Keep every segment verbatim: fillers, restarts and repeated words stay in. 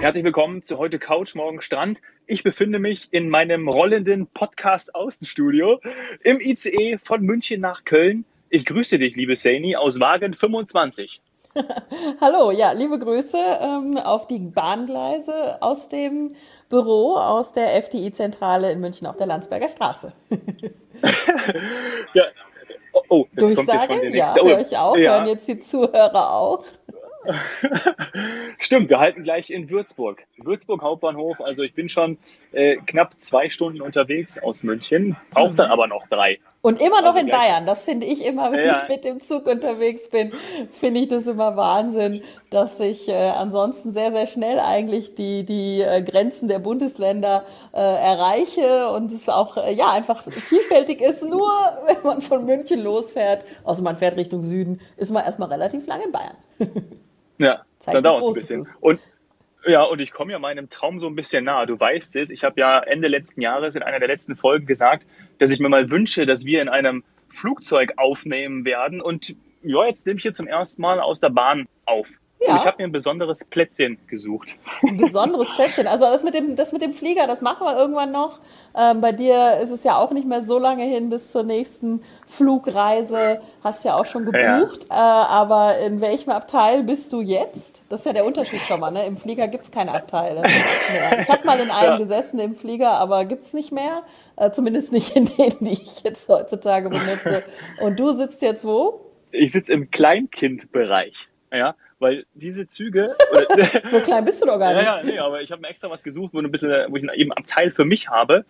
Herzlich willkommen zu heute Couch, morgen Strand. Ich befinde mich in meinem rollenden Podcast-Außenstudio im I C E von München nach Köln. Ich grüße dich, liebe Sainey, aus Wagen fünfundzwanzig. Hallo, ja, liebe Grüße ähm, auf die Bahngleise aus dem Büro, aus der F T I-Zentrale in München auf der Landsberger Straße. Ja. Oh, oh, jetzt kommt jetzt von der nächsten. Ja, höre ich auch, ja. Hören jetzt die Zuhörer auch. Stimmt, wir halten gleich in Würzburg. Würzburg Hauptbahnhof, also ich bin schon äh, knapp zwei Stunden unterwegs aus München, brauche dann aber noch drei. Und immer noch also in gleich. Bayern, das finde ich immer, wenn ja. ich mit dem Zug unterwegs bin, finde ich das immer Wahnsinn, dass sich äh, ansonsten sehr, sehr schnell eigentlich die, die äh, Grenzen der Bundesländer äh, erreiche und es auch äh, ja, einfach vielfältig ist, nur wenn man von München losfährt, also man fährt Richtung Süden, ist man erstmal relativ lange in Bayern. Ja, zeigt, dann dauert es ein bisschen. Und, ja, und ich komme ja meinem Traum so ein bisschen nahe. Du weißt es, ich habe ja Ende letzten Jahres in einer der letzten Folgen gesagt, dass ich mir mal wünsche, dass wir in einem Flugzeug aufnehmen werden. Und ja, jetzt nehme ich hier zum ersten Mal aus der Bahn auf. Ja. Und ich habe mir ein besonderes Plätzchen gesucht. Ein besonderes Plätzchen. Also das mit dem, das mit dem Flieger, das machen wir irgendwann noch. Ähm, bei dir ist es ja auch nicht mehr so lange hin bis zur nächsten Flugreise. Hast ja auch schon gebucht. Ja. Äh, aber in welchem Abteil bist du jetzt? Das ist ja der Unterschied schon mal. Ne? Im Flieger gibt es keine Abteile mehr. Ich habe mal in einem ja. gesessen im Flieger, aber gibt es nicht mehr. Äh, zumindest nicht in denen, die ich jetzt heutzutage benutze. Und du sitzt jetzt wo? Ich sitze im Kleinkindbereich. Ja. Weil diese Züge... So klein bist du doch gar nicht. Ja, ja, nee, aber ich habe mir extra was gesucht, wo, ein bisschen, wo ich eben einen Abteil für mich habe.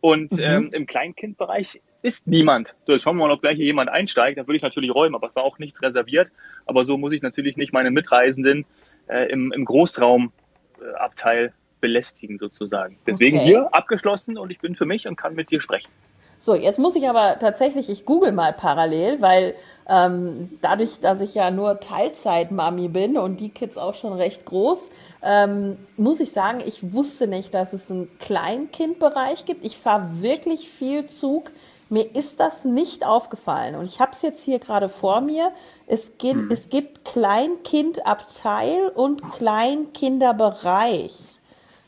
Und mhm. ähm, im Kleinkindbereich ist niemand. So, jetzt schauen wir mal, ob gleich hier jemand einsteigt. Dann würde ich natürlich räumen, aber es war auch nichts reserviert. Aber so muss ich natürlich nicht meine Mitreisenden äh, im, im Großraumabteil belästigen sozusagen. Deswegen okay. hier abgeschlossen und ich bin für mich und kann mit dir sprechen. So, jetzt muss ich aber tatsächlich, ich google mal parallel, weil ähm, dadurch, dass ich ja nur Teilzeit-Mami bin und die Kids auch schon recht groß, ähm, muss ich sagen, ich wusste nicht, dass es einen Kleinkindbereich gibt. Ich fahre wirklich viel Zug. Mir ist das nicht aufgefallen und ich habe es jetzt hier gerade vor mir. Es geht, hm. es gibt Kleinkindabteil und Kleinkinderbereich.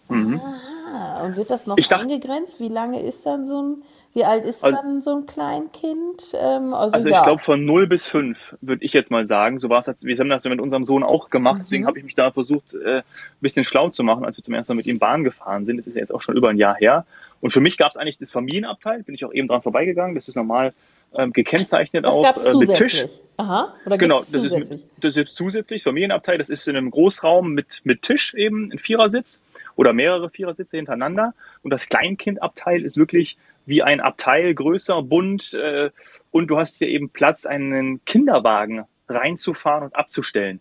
Mhm. Aha, und wird das noch dachte, eingegrenzt? Wie lange ist dann so ein... Wie alt ist also, dann so ein Kleinkind? Ähm, also also ja. ich glaube von null bis fünf, würde ich jetzt mal sagen. So war es, wir haben das ja mit unserem Sohn auch gemacht. Mhm. Deswegen habe ich mich da versucht, äh, ein bisschen schlau zu machen, als wir zum ersten Mal mit ihm Bahn gefahren sind. Das ist ja jetzt auch schon über ein Jahr her. Und für mich gab es eigentlich das Familienabteil. Bin ich auch eben dran vorbeigegangen. Das ist normal ähm, gekennzeichnet das auch gab's äh, mit Tisch. Aha. Oder genau, das zusätzlich? Ist, das ist zusätzlich Familienabteil. Das ist in einem Großraum mit mit Tisch eben, ein Vierersitz oder mehrere Vierersitze hintereinander. Und das Kleinkindabteil ist wirklich wie ein Abteil, größer, bunt äh, und du hast hier eben Platz, einen Kinderwagen reinzufahren und abzustellen.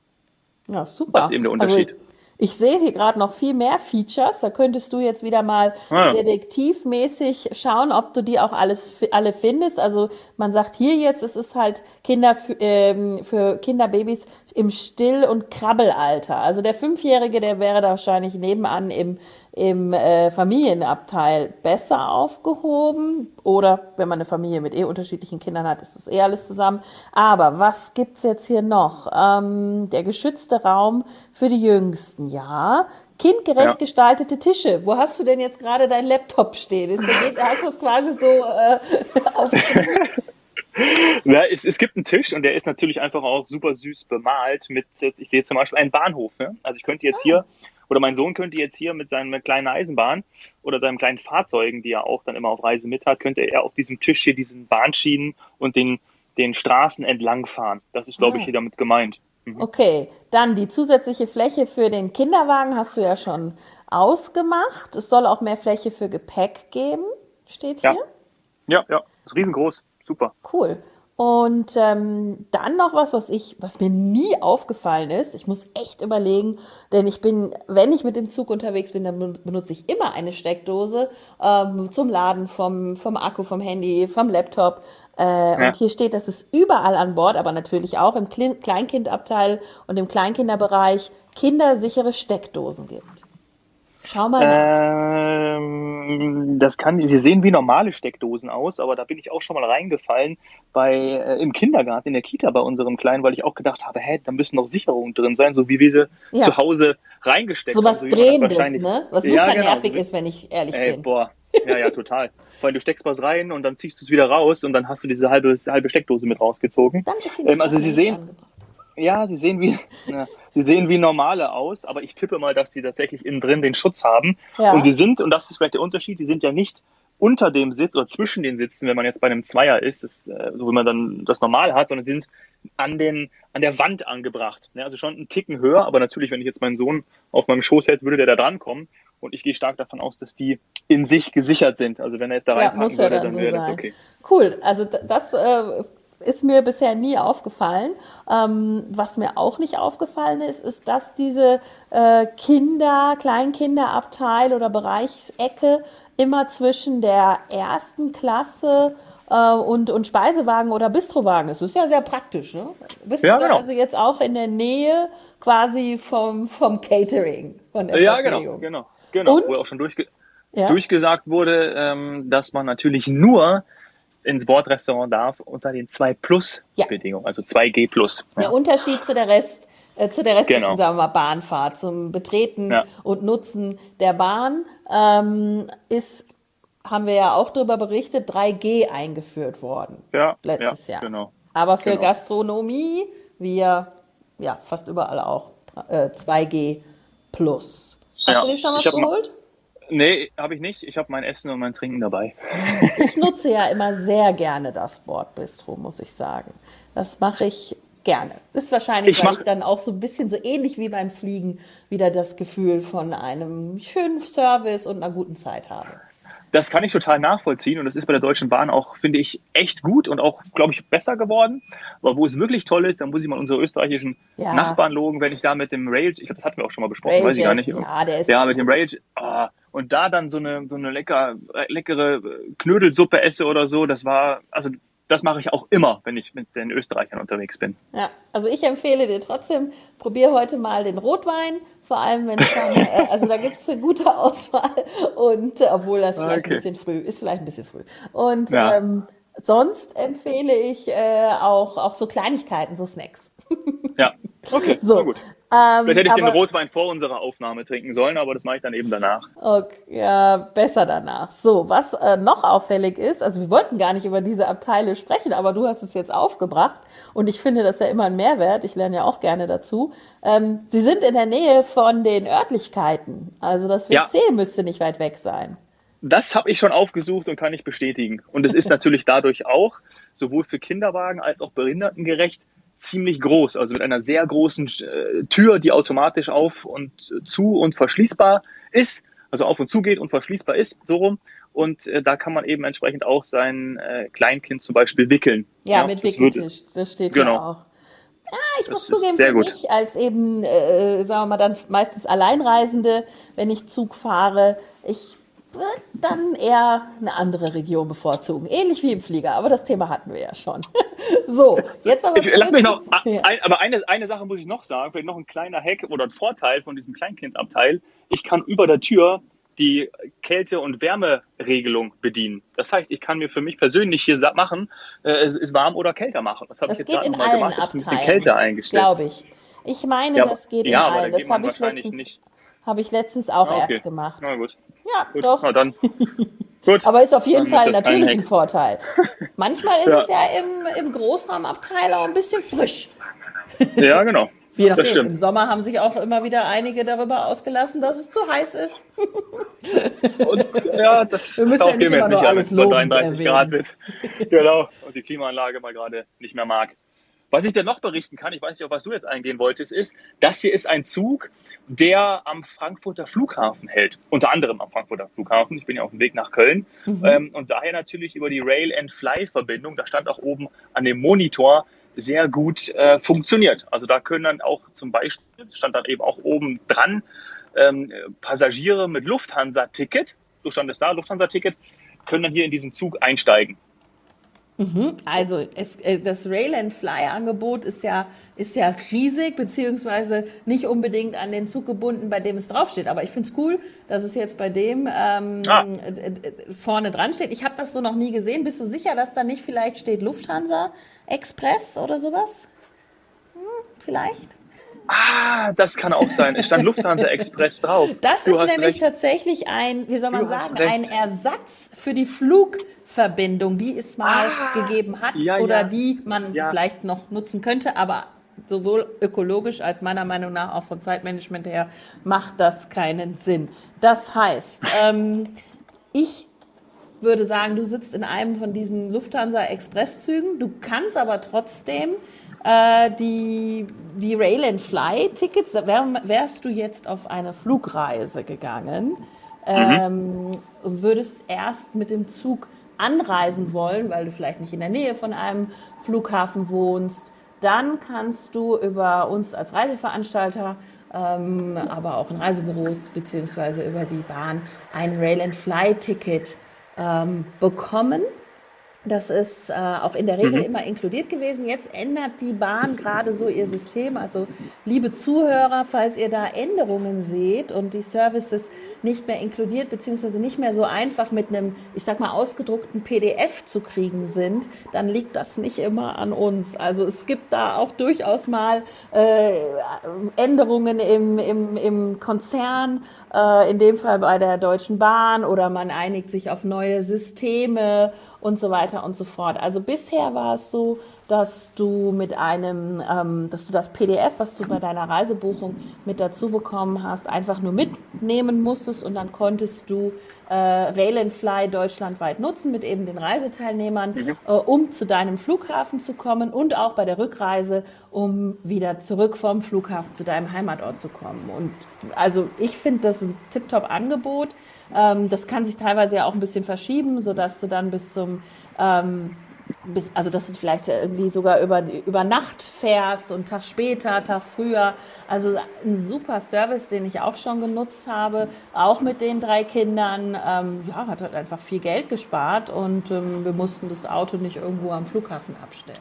Ja, super. Das ist eben der Unterschied. Also ich sehe hier gerade noch viel mehr Features, da könntest du jetzt wieder mal ja. detektivmäßig schauen, ob du die auch alles alle findest. Also man sagt hier jetzt, es ist halt Kinder für, ähm, für Kinderbabys im Still- und Krabbelalter. Also der Fünfjährige, der wäre da wahrscheinlich nebenan im im äh, Familienabteil besser aufgehoben oder wenn man eine Familie mit eh unterschiedlichen Kindern hat, ist das eh alles zusammen. Aber was gibt's jetzt hier noch? Ähm, der geschützte Raum für die Jüngsten, ja. Kindgerecht ja. gestaltete Tische. Wo hast du denn jetzt gerade deinen Laptop stehen? Ist, hast du das quasi so äh, auf Ja, es, es gibt einen Tisch und der ist natürlich einfach auch super süß bemalt mit, ich sehe zum Beispiel einen Bahnhof. Ne? Also ich könnte jetzt hier Oder mein Sohn könnte jetzt hier mit seiner kleinen Eisenbahn oder seinen kleinen Fahrzeugen, die er auch dann immer auf Reise mit hat, könnte er auf diesem Tisch hier diesen Bahnschienen und den, den Straßen entlang fahren. Das ist, glaube ah. ich, hier damit gemeint. Mhm. Okay, dann die zusätzliche Fläche für den Kinderwagen hast du ja schon ausgemacht. Es soll auch mehr Fläche für Gepäck geben, steht hier. Ja, ja, ja. Ist riesengroß, super. Cool. Und ähm, dann noch was, was ich, was mir nie aufgefallen ist. Ich muss echt überlegen, denn ich bin, wenn ich mit dem Zug unterwegs bin, dann benutze ich immer eine Steckdose ähm, zum Laden vom vom Akku, vom Handy, vom Laptop. Äh, ja. Und hier steht, das ist überall an Bord, aber natürlich auch im Kleinkindabteil und im Kleinkinderbereich kindersichere Steckdosen gibt. Schau mal nach. Ähm Das kann, sie sehen wie normale Steckdosen aus, aber da bin ich auch schon mal reingefallen bei, äh, im Kindergarten, in der Kita bei unserem Kleinen, weil ich auch gedacht habe, hä, da müssen noch Sicherungen drin sein, so wie wir sie ja. zu Hause reingesteckt haben. So was Drehendes, ne? Was super ja, genau, nervig so, ist, wenn ich ehrlich ey, bin. Boah, ja, ja, total. Weil du steckst was rein und dann ziehst du es wieder raus und dann hast du diese halbe, halbe Steckdose mit rausgezogen. Dann ist sie ähm, also sie sehen... Angebracht. Ja, sie sehen wie ja, sie sehen wie normale aus, aber ich tippe mal, dass sie tatsächlich innen drin den Schutz haben. Ja. Und sie sind, und das ist vielleicht der Unterschied, sie sind ja nicht unter dem Sitz oder zwischen den Sitzen, wenn man jetzt bei einem Zweier ist, das, so wie man dann das normal hat, sondern sie sind an den an der Wand angebracht. Also schon einen Ticken höher, aber natürlich, wenn ich jetzt meinen Sohn auf meinem Schoß hätte, würde der da drankommen. Und ich gehe stark davon aus, dass die in sich gesichert sind. Also wenn er jetzt da reinpacken ja, würde, dann, dann so wäre das okay. Cool, also das... Äh ist mir bisher nie aufgefallen. Ähm, was mir auch nicht aufgefallen ist, ist, dass diese äh, Kinder, Kleinkinderabteil oder Bereichsecke immer zwischen der ersten Klasse äh, und, und Speisewagen oder Bistrowagen ist. Das ist ja sehr praktisch, ne? Bist ja, du genau. also jetzt auch in der Nähe quasi vom, vom Catering? Von der ja, genau, genau, genau. Und? Wo auch schon durchge- ja. durchgesagt wurde, ähm, dass man natürlich nur ins Bordrestaurant darf unter den zwei Plus Bedingungen, ja. also zwei G Plus. Ja. Der Unterschied zu der Rest, äh, zu der restlichen genau. sagen wir mal, Bahnfahrt, zum Betreten ja. und Nutzen der Bahn ähm, ist, haben wir ja auch darüber berichtet, drei G eingeführt worden ja. letztes ja, Jahr. Genau. Aber für genau. Gastronomie, wir ja fast überall auch äh, zwei G Plus. Hast ja. du dir schon was geholt? Nee, habe ich nicht. Ich habe mein Essen und mein Trinken dabei. Ich nutze ja immer sehr gerne das Bordbistro, muss ich sagen. Das mache ich gerne. Ist wahrscheinlich, ich weil mach... ich dann auch so ein bisschen so ähnlich wie beim Fliegen wieder das Gefühl von einem schönen Service und einer guten Zeit habe. Das kann ich total nachvollziehen und das ist bei der Deutschen Bahn auch, finde ich, echt gut und auch, glaube ich, besser geworden. Aber wo es wirklich toll ist, dann muss ich mal unsere österreichischen ja. Nachbarn loben, wenn ich da mit dem Rail, ich glaube, das hatten wir auch schon mal besprochen, Railjet, weiß ich gar nicht. Ja, der ist ja mit dem Rail oh, und da dann so eine so eine lecker, leckere Knödelsuppe esse oder so, das war, also das mache ich auch immer, wenn ich mit den Österreichern unterwegs bin. Ja, also ich empfehle dir trotzdem, probier heute mal den Rotwein, vor allem wenn es dann, äh, also da gibt es eine gute Auswahl und, äh, obwohl das vielleicht okay. ein bisschen früh, ist vielleicht ein bisschen früh. Und ja. ähm, sonst empfehle ich äh, auch, auch so Kleinigkeiten, so Snacks. Ja, okay, so na gut. Ähm, Vielleicht hätte ich aber den Rotwein vor unserer Aufnahme trinken sollen, aber das mache ich dann eben danach. Okay, ja, besser danach. So, was äh, noch auffällig ist, also wir wollten gar nicht über diese Abteile sprechen, aber du hast es jetzt aufgebracht und ich finde das ja immer ein Mehrwert, ich lerne ja auch gerne dazu. Ähm, sie sind in der Nähe von den Örtlichkeiten, also das W C ja. müsste nicht weit weg sein. Das habe ich schon aufgesucht und kann ich bestätigen. Und es ist natürlich dadurch auch, sowohl für Kinderwagen als auch behindertengerecht, ziemlich groß, also mit einer sehr großen äh, Tür, die automatisch auf und äh, zu und verschließbar ist, also auf und zu geht und verschließbar ist, so rum. Und äh, da kann man eben entsprechend auch sein äh, Kleinkind zum Beispiel wickeln. Ja, ja mit das Wickeltisch, wird, das steht genau. ja auch. Ja, ich das muss zugeben, für mich gut. als eben, äh, sagen wir mal, dann meistens Alleinreisende, wenn ich Zug fahre, ich würde dann eher eine andere Region bevorzugen. Ähnlich wie im Flieger, aber das Thema hatten wir ja schon. So, jetzt aber... Ich, lass mich noch, ja. ein, aber eine, eine Sache muss ich noch sagen, vielleicht noch ein kleiner Hack oder ein Vorteil von diesem Kleinkindabteil. Ich kann über der Tür die Kälte- und Wärmeregelung bedienen. Das heißt, ich kann mir für mich persönlich hier machen, äh, es ist warm oder kälter machen. Das habe ich jetzt gerade nochmal gemacht. Das geht in allen Abteilen, ein bisschen kälter eingestellt. Glaube ich. Ich meine, ja, das geht ja, in allen. Das habe ich letztens... Nicht. Habe ich letztens auch okay. erst gemacht. Na gut. Ja, gut. doch. Na, dann. Gut. Aber ist auf jeden dann Fall natürlich ein Vorteil. Manchmal ist ja. es ja im, im Großraumabteil auch ein bisschen frisch. Ja, genau. Je nachdem. Das stimmt. Im Sommer haben sich auch immer wieder einige darüber ausgelassen, dass es zu heiß ist. Und, ja, das wir müssen ja nicht immer nur alles lobend erwähnen. dreiunddreißig Grad wird. Genau. Und die Klimaanlage mal gerade nicht mehr mag. Was ich denn noch berichten kann, ich weiß nicht, auf was du jetzt eingehen wolltest, ist, das hier ist ein Zug, der am Frankfurter Flughafen hält. Unter anderem am Frankfurter Flughafen. Ich bin ja auf dem Weg nach Köln. Mhm. Ähm, und daher natürlich über die Rail-and-Fly-Verbindung, da stand auch oben an dem Monitor, sehr gut äh, funktioniert. Also da können dann auch zum Beispiel, stand dann eben auch oben dran, ähm, Passagiere mit Lufthansa-Ticket, so stand es da, Lufthansa-Ticket, können dann hier in diesen Zug einsteigen. Mhm. Also es, das Rail and Fly Angebot ist ja, ist ja riesig, beziehungsweise nicht unbedingt an den Zug gebunden, bei dem es draufsteht. Aber ich finde es cool, dass es jetzt bei dem ähm, ah. vorne dran steht. Ich habe das so noch nie gesehen. Bist du sicher, dass da nicht vielleicht steht Lufthansa Express oder sowas? Hm, vielleicht? Ah, das kann auch sein. Es stand Lufthansa Express drauf. Das du ist nämlich recht. tatsächlich ein, wie soll man du sagen, ein Ersatz für die Flugverbindung, die es mal ah, gegeben hat ja, oder ja. die man ja. vielleicht noch nutzen könnte, aber sowohl ökologisch als meiner Meinung nach auch vom Zeitmanagement her macht das keinen Sinn. Das heißt, ähm, ich würde sagen, du sitzt in einem von diesen Lufthansa Express-Zügen, du kannst aber trotzdem die, die Rail-and-Fly-Tickets, da wär, wärst du jetzt auf eine Flugreise gegangen, mhm. ähm, würdest erst mit dem Zug anreisen wollen, weil du vielleicht nicht in der Nähe von einem Flughafen wohnst, dann kannst du über uns als Reiseveranstalter, ähm, aber auch in Reisebüros beziehungsweise über die Bahn ein Rail-and-Fly-Ticket ähm, bekommen. Das ist äh, auch in der Regel mhm. immer inkludiert gewesen. Jetzt ändert die Bahn gerade so ihr System. Also liebe Zuhörer, falls ihr da Änderungen seht und die Services nicht mehr inkludiert beziehungsweise nicht mehr so einfach mit einem, ich sag mal, ausgedruckten P D F zu kriegen sind, dann liegt das nicht immer an uns. Also es gibt da auch durchaus mal äh, Änderungen im, im, im Konzern, in dem Fall bei der Deutschen Bahn, oder man einigt sich auf neue Systeme und so weiter und so fort. Also bisher war es so, dass du mit einem, ähm, dass du das P D F, was du bei deiner Reisebuchung mit dazu bekommen hast, einfach nur mitnehmen musstest und dann konntest du äh, Rail and Fly deutschlandweit nutzen mit eben den Reiseteilnehmern, mhm. äh, um zu deinem Flughafen zu kommen und auch bei der Rückreise, um wieder zurück vom Flughafen zu deinem Heimatort zu kommen. Und also ich finde das ein Tip-Top-Angebot. Ähm, das kann sich teilweise ja auch ein bisschen verschieben, sodass du dann bis zum ähm, Bis, also dass du vielleicht irgendwie sogar über, über Nacht fährst und Tag später, Tag früher. Also ein super Service, den ich auch schon genutzt habe, auch mit den drei Kindern. Ähm, ja, hat halt einfach viel Geld gespart und ähm, wir mussten das Auto nicht irgendwo am Flughafen abstellen.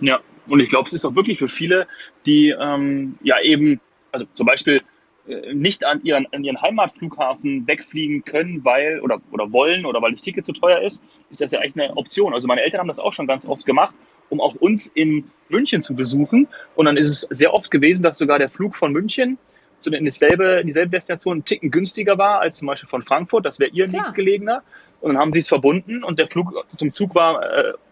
Ja, und ich glaube, es ist auch wirklich für viele, die ähm, ja eben, also zum Beispiel äh, nicht an ihren, an ihren Heimatflughafen wegfliegen können, weil oder, oder wollen oder weil das Ticket zu teuer ist, ist das ja eigentlich eine Option. Also meine Eltern haben das auch schon ganz oft gemacht, um auch uns in München zu besuchen. Und dann ist es sehr oft gewesen, dass sogar der Flug von München zu in dieselbe, in dieselbe Destination einen Ticken günstiger war als zum Beispiel von Frankfurt. Das wäre ihr nächstgelegener. Und dann haben sie es verbunden und der Flug zum Zug war,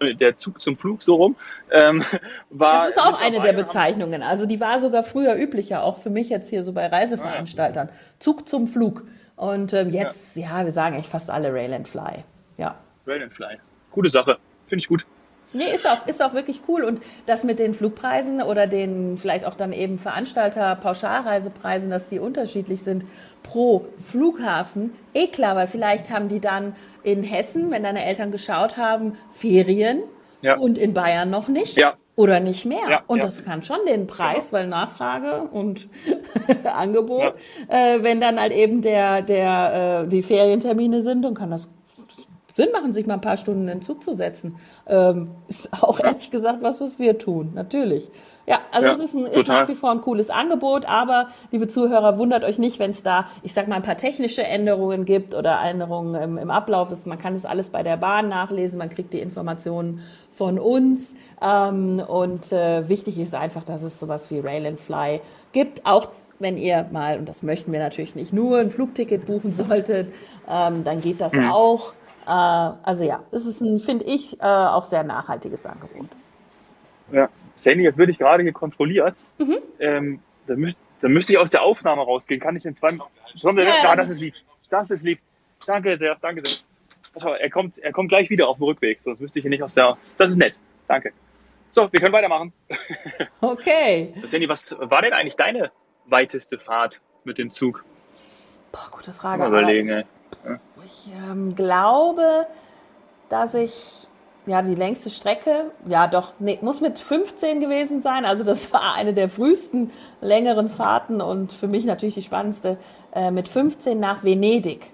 äh, der Zug zum Flug, so rum, ähm, war... Das ist auch eine der Bezeichnungen. Also die war sogar früher üblicher, auch für mich jetzt hier so bei Reiseveranstaltern. Zug zum Flug. Und ähm, jetzt, ja. ja, wir sagen eigentlich fast alle Rail and Fly. Ja. Rail and Fly. Gute Sache. Finde ich gut. Nee, ist auch, ist auch wirklich cool. Und das mit den Flugpreisen oder den vielleicht auch dann eben Veranstalter-Pauschalreisepreisen, dass die unterschiedlich sind pro Flughafen, eh klar, weil vielleicht haben die dann in Hessen, wenn deine Eltern geschaut haben, Ferien ja. und in Bayern noch nicht. Ja. Oder nicht mehr. Ja, und ja. das kann schon den Preis, genau. weil Nachfrage und Angebot, ja. äh, wenn dann halt eben der, der, äh, die Ferientermine sind, dann kann das Sinn machen, sich mal ein paar Stunden in den Zug zu setzen. Ähm, ist auch ehrlich gesagt was, was wir tun, natürlich. Ja, also ja, es ist, ein, ist nach wie vor ein cooles Angebot, aber, liebe Zuhörer, wundert euch nicht, wenn es da, ich sag mal, ein paar technische Änderungen gibt oder Änderungen im, im Ablauf. Ist, man kann das alles bei der Bahn nachlesen, man kriegt die Informationen von uns ähm, und äh, wichtig ist einfach, dass es sowas wie Rail and Fly gibt, auch wenn ihr mal, und das möchten wir natürlich nicht, nur ein Flugticket buchen solltet, ähm, dann geht das mhm. auch. Also ja, es ist ein, finde ich, auch sehr nachhaltiges Angebot. Ja, Sainey, jetzt werde ich gerade hier kontrolliert. Mhm. Ähm, da, müß, da müsste ich aus der Aufnahme rausgehen. Kann ich in zwei Minuten... Ja, ja, das ist lieb. Das ist lieb. Danke sehr, danke sehr. Schau, er kommt, er kommt gleich wieder auf dem Rückweg, sonst müsste ich hier nicht aus der... Das ist nett, danke. So, wir können weitermachen. Okay. Sainey, was war denn eigentlich deine weiteste Fahrt mit dem Zug? Boah, gute Frage. Mal überlegen, ey. Ich ähm, glaube, dass ich, ja, die längste Strecke, ja doch, nee, muss mit fünfzehn gewesen sein. Also das war eine der frühesten längeren Fahrten und für mich natürlich die spannendste, äh, mit fünfzehn nach Venedig.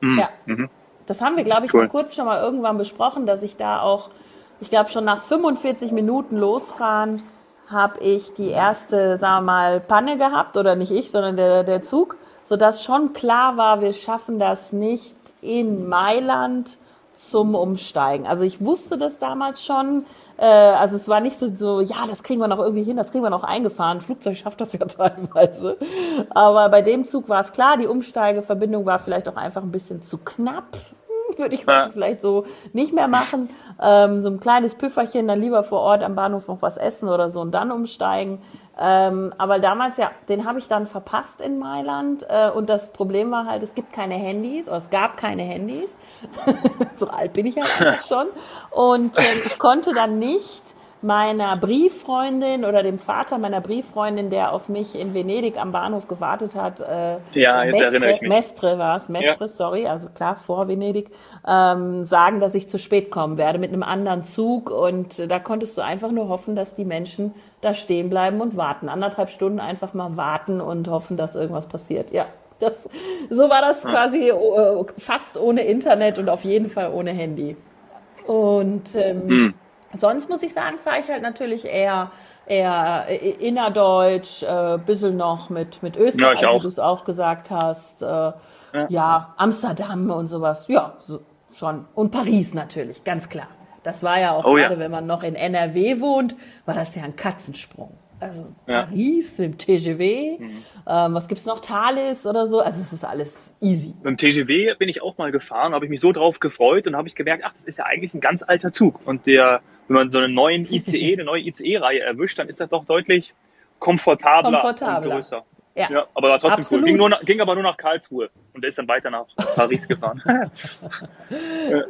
Mhm. Ja, mhm. Das haben wir, glaube ich, cool. mal kurz schon mal irgendwann besprochen, dass ich da auch ich glaube schon nach fünfundvierzig Minuten losfahren, habe ich die erste, sagen wir mal, Panne gehabt, oder nicht ich, sondern der, der Zug, sodass schon klar war, wir schaffen das nicht in Mailand zum Umsteigen. Also ich wusste das damals schon, äh, also es war nicht so, so, ja, das kriegen wir noch irgendwie hin, das kriegen wir noch eingefahren, Flugzeug schafft das ja teilweise, aber bei dem Zug war es klar, die Umsteigeverbindung war vielleicht auch einfach ein bisschen zu knapp. Würde ich heute vielleicht so nicht mehr machen. Ähm, so ein kleines Püfferchen, dann lieber vor Ort am Bahnhof noch was essen oder so und dann umsteigen. Ähm, aber damals, ja, den habe ich dann verpasst in Mailand. Äh, und das Problem war halt, es gibt keine Handys, oder es gab keine Handys. So alt bin ich halt einfach schon. Und äh, ich konnte dann nicht meiner Brieffreundin oder dem Vater meiner Brieffreundin, der auf mich in Venedig am Bahnhof gewartet hat. Äh, ja, jetzt Mestre, erinnere ich mich. Mestre war es, Mestre, ja. sorry, also klar, vor Venedig, ähm, sagen, dass ich zu spät kommen werde mit einem anderen Zug, und äh, da konntest du einfach nur hoffen, dass die Menschen da stehen bleiben und warten. Anderthalb Stunden einfach mal warten und hoffen, dass irgendwas passiert. Ja, das, so war das ja. quasi äh, fast ohne Internet und auf jeden Fall ohne Handy. Und ähm, hm. sonst muss ich sagen, fahre ich halt natürlich eher, eher innerdeutsch, ein äh, bisschen noch mit, mit Österreich, ja, wie du es auch gesagt hast. Äh, ja. ja, Amsterdam und sowas. Ja, so, schon. Und Paris natürlich, ganz klar. Das war ja auch oh, gerade, ja. wenn man noch in N R W wohnt, war das ja ein Katzensprung. Also ja. Paris mit dem T G V, mhm. ähm, was gibt's noch, Thalys oder so, also es ist alles easy. Mit dem T G V bin ich auch mal gefahren, habe ich mich so drauf gefreut und habe ich gemerkt, ach, das ist ja eigentlich ein ganz alter Zug, und der, wenn man so einen neuen I C E, eine neue I C E-Reihe erwischt, dann ist das doch deutlich komfortabler, komfortabler. und größer. Ja. ja, aber war trotzdem Absolut. cool. Ging, nur nach, ging aber nur nach Karlsruhe, und der ist dann weiter nach Paris gefahren.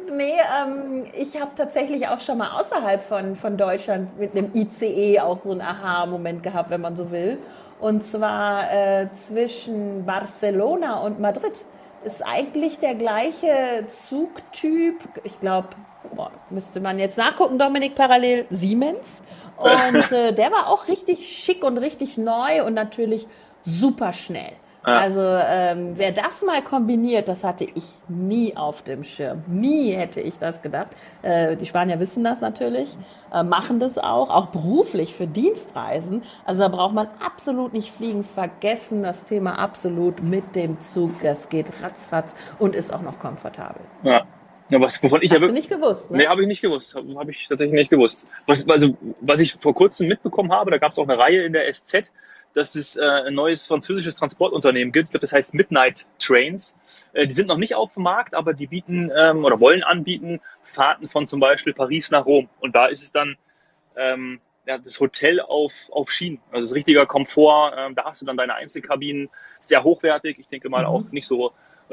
Nee, ähm, ich habe tatsächlich auch schon mal außerhalb von, von Deutschland mit einem I C E auch so einen Aha-Moment gehabt, wenn man so will. Und zwar äh, zwischen Barcelona und Madrid ist eigentlich der gleiche Zugtyp, ich glaube, boah, müsste man jetzt nachgucken, Dominik, parallel, Siemens. Und äh, der war auch richtig schick und richtig neu und natürlich super schnell. Ja. Also ähm, wer das mal kombiniert, das hatte ich nie auf dem Schirm. Nie hätte ich das gedacht. Äh, die Spanier wissen das natürlich, äh, machen das auch, auch beruflich für Dienstreisen. Also da braucht man absolut nicht fliegen, vergessen das Thema absolut mit dem Zug. Das geht ratzfatz und ist auch noch komfortabel. Ja. Ja, was, wovon ich Hast ja wirklich, du nicht gewusst, ne? Nee, habe ich nicht gewusst. Habe hab ich tatsächlich nicht gewusst. Was, also, was ich vor kurzem mitbekommen habe, da gab es auch eine Reihe in der S Z, dass es äh, ein neues französisches Transportunternehmen gibt. Ich glaube, das heißt Midnight Trains. Äh, die sind noch nicht auf dem Markt, aber die bieten ähm, oder wollen anbieten Fahrten von zum Beispiel Paris nach Rom. Und da ist es dann ähm, ja, das Hotel auf, auf Schienen. Also das ist richtiger Komfort. Ähm, da hast du dann deine Einzelkabinen. Sehr hochwertig. Ich denke mal mhm. auch nicht so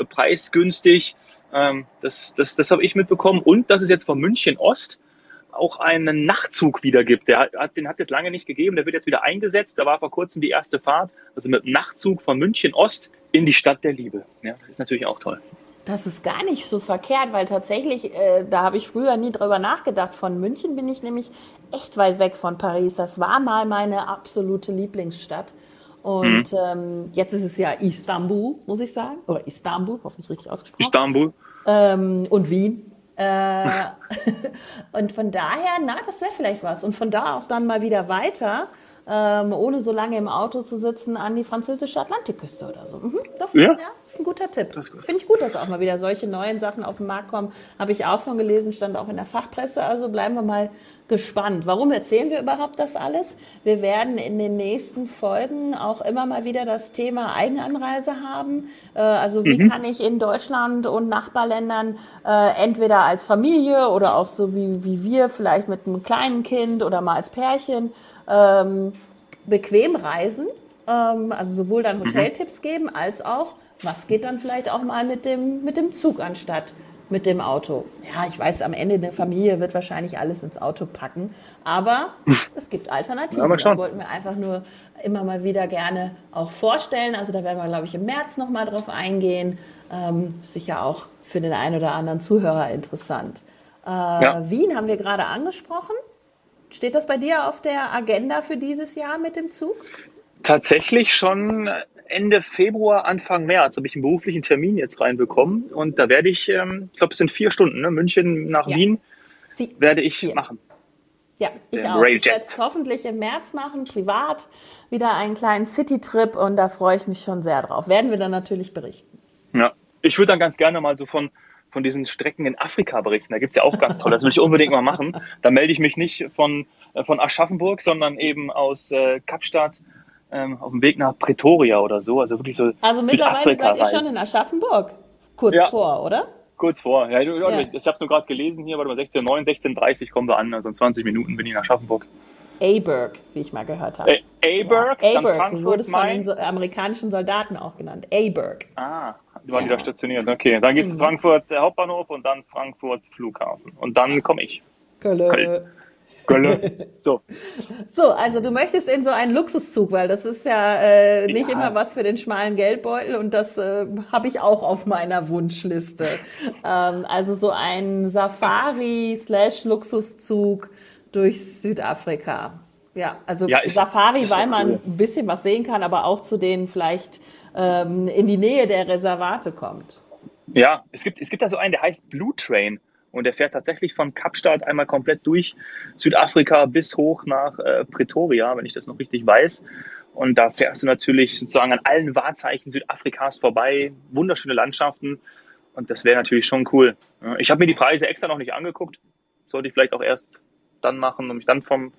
preisgünstig, das, das, das habe ich mitbekommen. Und dass es jetzt von München Ost auch einen Nachtzug wieder gibt. Der hat, den hat es jetzt lange nicht gegeben, der wird jetzt wieder eingesetzt. Da war vor kurzem die erste Fahrt, also mit dem Nachtzug von München Ost in die Stadt der Liebe. Ja, das ist natürlich auch toll. Das ist gar nicht so verkehrt, weil tatsächlich, äh, da habe ich früher nie drüber nachgedacht. Von München bin ich nämlich echt weit weg von Paris. Das war mal meine absolute Lieblingsstadt. Und mhm. ähm, jetzt ist es ja Istanbul, muss ich sagen. Oder Istanbul, hoffentlich richtig ausgesprochen. Istanbul. Ähm, und Wien. Äh, und von daher, na, das wäre vielleicht was. Und von da auch dann mal wieder weiter, ähm, ohne so lange im Auto zu sitzen, an die französische Atlantikküste oder so. Mhm, doch, ja. ja, das ist ein guter Tipp. Finde ich gut, dass auch mal wieder solche neuen Sachen auf den Markt kommen. Habe ich auch von gelesen, stand auch in der Fachpresse. Also bleiben wir mal gespannt. Warum erzählen wir überhaupt das alles? Wir werden in den nächsten Folgen auch immer mal wieder das Thema Eigenanreise haben. Also wie mhm. kann ich in Deutschland und Nachbarländern äh, entweder als Familie oder auch so wie, wie wir vielleicht mit einem kleinen Kind oder mal als Pärchen ähm, bequem reisen? Ähm, also sowohl dann Hoteltipps mhm. geben, als auch, was geht dann vielleicht auch mal mit dem, mit dem Zug anstatt mit dem Auto. Ja, ich weiß, am Ende eine Familie wird wahrscheinlich alles ins Auto packen, aber es gibt Alternativen. Ja, das wollten wir einfach nur immer mal wieder gerne auch vorstellen. Also da werden wir, glaube ich, im März nochmal drauf eingehen. Ähm, sicher auch für den einen oder anderen Zuhörer interessant. Äh, ja. Wien haben wir gerade angesprochen. Steht das bei dir auf der Agenda für dieses Jahr mit dem Zug? Tatsächlich schon Ende Februar, Anfang März habe ich einen beruflichen Termin jetzt reinbekommen, und da werde ich, ähm, ich glaube, es sind vier Stunden, ne? München nach ja. Wien, Sie. werde ich vier. machen. Ja, ich auch. Railjet. Ich werde es hoffentlich im März machen, privat. Wieder einen kleinen City-Trip und da freue ich mich schon sehr drauf. Werden wir dann natürlich berichten. Ja, ich würde dann ganz gerne mal so von, von diesen Strecken in Afrika berichten. Da gibt es ja auch ganz toll. Das will ich unbedingt mal machen. Da melde ich mich nicht von, von Aschaffenburg, sondern eben aus äh, Kapstadt ähm, auf dem Weg nach Pretoria oder so. Also wirklich so. Also mittlerweile seid ihr schon in Aschaffenburg. Kurz ja. vor, oder? Kurz vor. Ja, ich ja. habe es nur gerade gelesen hier, warte mal, sechzehn Uhr neun, sechzehn Uhr dreißig kommen wir an. Also in zwanzig Minuten bin ich in Aschaffenburg. Aberg, wie ich mal gehört habe. Ä- Aberg? Ja. Aberg, wurde es von den so- amerikanischen Soldaten auch genannt. Aberg. Ah, die waren ja. wieder stationiert. Okay, dann geht es mhm. Frankfurt äh, Hauptbahnhof und dann Frankfurt Flughafen. Und dann komme ich. Köln. Köln. So. so, also du möchtest in so einen Luxuszug, weil das ist ja äh, nicht ja. immer was für den schmalen Geldbeutel und das äh, habe ich auch auf meiner Wunschliste. ähm, also so ein Safari-Slash-Luxuszug durch Südafrika. Ja, also ja, ist, Safari, ist weil man cool. ein bisschen was sehen kann, aber auch zu denen vielleicht ähm, in die Nähe der Reservate kommt. Ja, es gibt, es gibt da so einen, der heißt Blue Train. Und der fährt tatsächlich von Kapstadt einmal komplett durch Südafrika bis hoch nach äh, Pretoria, wenn ich das noch richtig weiß. Und da fährst du natürlich sozusagen an allen Wahrzeichen Südafrikas vorbei, wunderschöne Landschaften. Und das wäre natürlich schon cool. Ich habe mir die Preise extra noch nicht angeguckt. Sollte ich vielleicht auch erst dann machen und mich dann vom,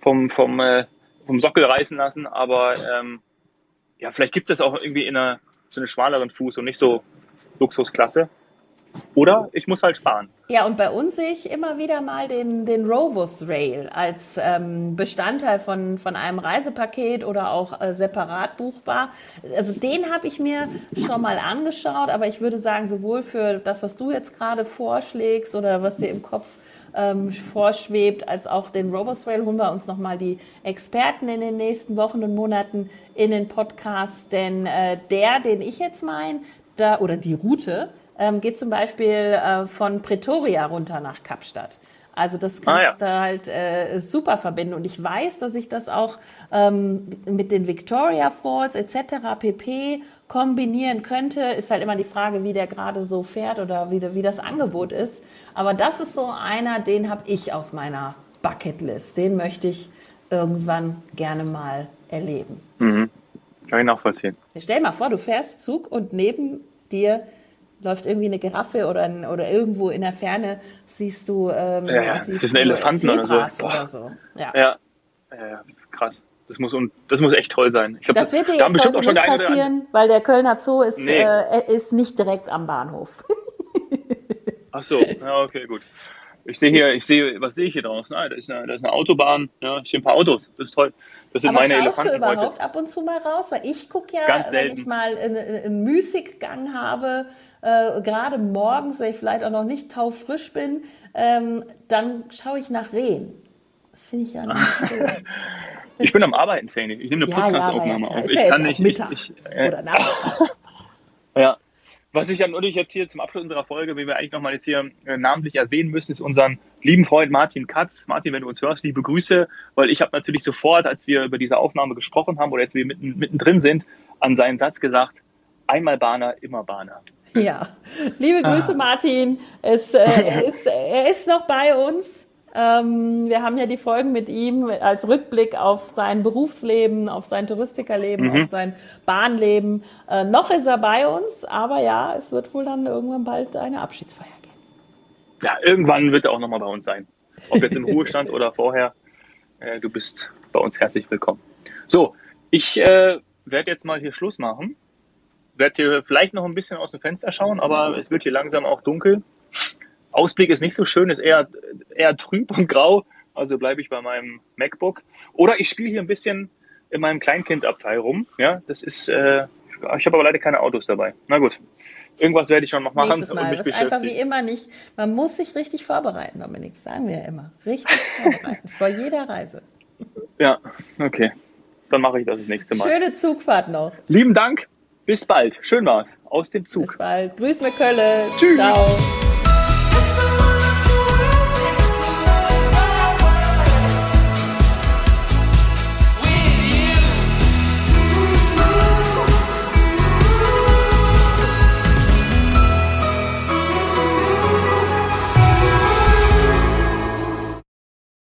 vom, vom, äh, vom Sockel reißen lassen. Aber ähm, ja, vielleicht gibt es das auch irgendwie in einer, so einen schmaleren Fuß und nicht so Luxusklasse. Oder ich muss halt sparen. Ja, und bei uns sehe ich immer wieder mal den, den Rovos Rail als ähm, Bestandteil von, von einem Reisepaket oder auch äh, separat buchbar. Also den habe ich mir schon mal angeschaut, aber ich würde sagen, sowohl für das, was du jetzt gerade vorschlägst oder was dir im Kopf ähm, vorschwebt, als auch den Rovos Rail holen wir uns nochmal die Experten in den nächsten Wochen und Monaten in den Podcast. Denn äh, der, den ich jetzt meine, da, oder die Route, Ähm, geht zum Beispiel äh, von Pretoria runter nach Kapstadt. Also das kannst ah, ja. du halt äh, super verbinden. Und ich weiß, dass ich das auch ähm, mit den Victoria Falls et cetera pp. Kombinieren könnte. Ist halt immer die Frage, wie der gerade so fährt oder wie, wie das Angebot ist. Aber das ist so einer, den habe ich auf meiner Bucketlist. Den möchte ich irgendwann gerne mal erleben. Mhm. Kann ich nachvollziehen. Stell dir mal vor, du fährst Zug und neben dir läuft irgendwie eine Giraffe oder, ein, oder irgendwo in der Ferne siehst du ähm, ja, siehst ist ein Elefant oder so. Oder so. Ja. Ja. ja, krass. Das muss, das muss echt toll sein. Ich glaub, das, das wird dir jetzt bestimmt auch schon nicht passieren, weil der Kölner Zoo ist, nee. äh, ist nicht direkt am Bahnhof. Ach so, ja, okay, gut. Ich sehe hier, ich sehe, was sehe ich hier draußen? Ah, da ist eine, da ist eine Autobahn, ja, ich sehe ein paar Autos, das ist toll. Das sind aber meine Elefanten. Aber schaust du überhaupt heute ab und zu mal raus? Weil ich gucke ja, wenn ich mal einen Müßiggang habe, äh, gerade morgens, wenn ich vielleicht auch noch nicht taufrisch bin, ähm, dann schaue ich nach Rehen. Das finde ich ja nicht cool. Ich bin am Arbeiten, Sainey. Ich nehme eine ja, Podcast-Aufnahme ja, ja, auf. Ich ja kann nicht. Mittag ich, ich, äh, oder Nachmittag. Ja. Was ich dann natürlich jetzt hier zum Abschluss unserer Folge, wie wir eigentlich nochmal jetzt hier namentlich erwähnen müssen, ist unseren lieben Freund Martin Katz. Martin, wenn du uns hörst, liebe Grüße, weil ich habe natürlich sofort, als wir über diese Aufnahme gesprochen haben oder jetzt wir mitten, mittendrin sind, an seinen Satz gesagt, einmal Bahner, immer Bahner. Ja, liebe Grüße ah. Martin, es, äh, er, ist, er ist noch bei uns. Ähm, wir haben ja die Folgen mit ihm als Rückblick auf sein Berufsleben, auf sein Touristikerleben, mhm. auf sein Bahnleben. Äh, noch ist er bei uns, aber ja, es wird wohl dann irgendwann bald eine Abschiedsfeier geben. Ja, irgendwann wird er auch nochmal bei uns sein. Ob jetzt im Ruhestand oder vorher, äh, du bist bei uns herzlich willkommen. So, ich äh, werde jetzt mal hier Schluss machen. Werde hier vielleicht noch ein bisschen aus dem Fenster schauen, aber es wird hier langsam auch dunkel. Ausblick ist nicht so schön, ist eher, eher trüb und grau, also bleibe ich bei meinem MacBook. Oder ich spiele hier ein bisschen in meinem Kleinkindabteil rum. Ja, das ist, äh, ich habe aber leider keine Autos dabei. Na gut, irgendwas werde ich schon noch machen. Nächstes Mal, und mich das ist einfach wie immer nicht. Man muss sich richtig vorbereiten, Dominik, sagen wir ja immer. Richtig vorbereiten, vor jeder Reise. Ja, okay, dann mache ich das das nächste Mal. Schöne Zugfahrt noch. Lieben Dank, bis bald. Schön war's, aus dem Zug. Bis bald, grüß mir Kölle. Tschüss. Ciao.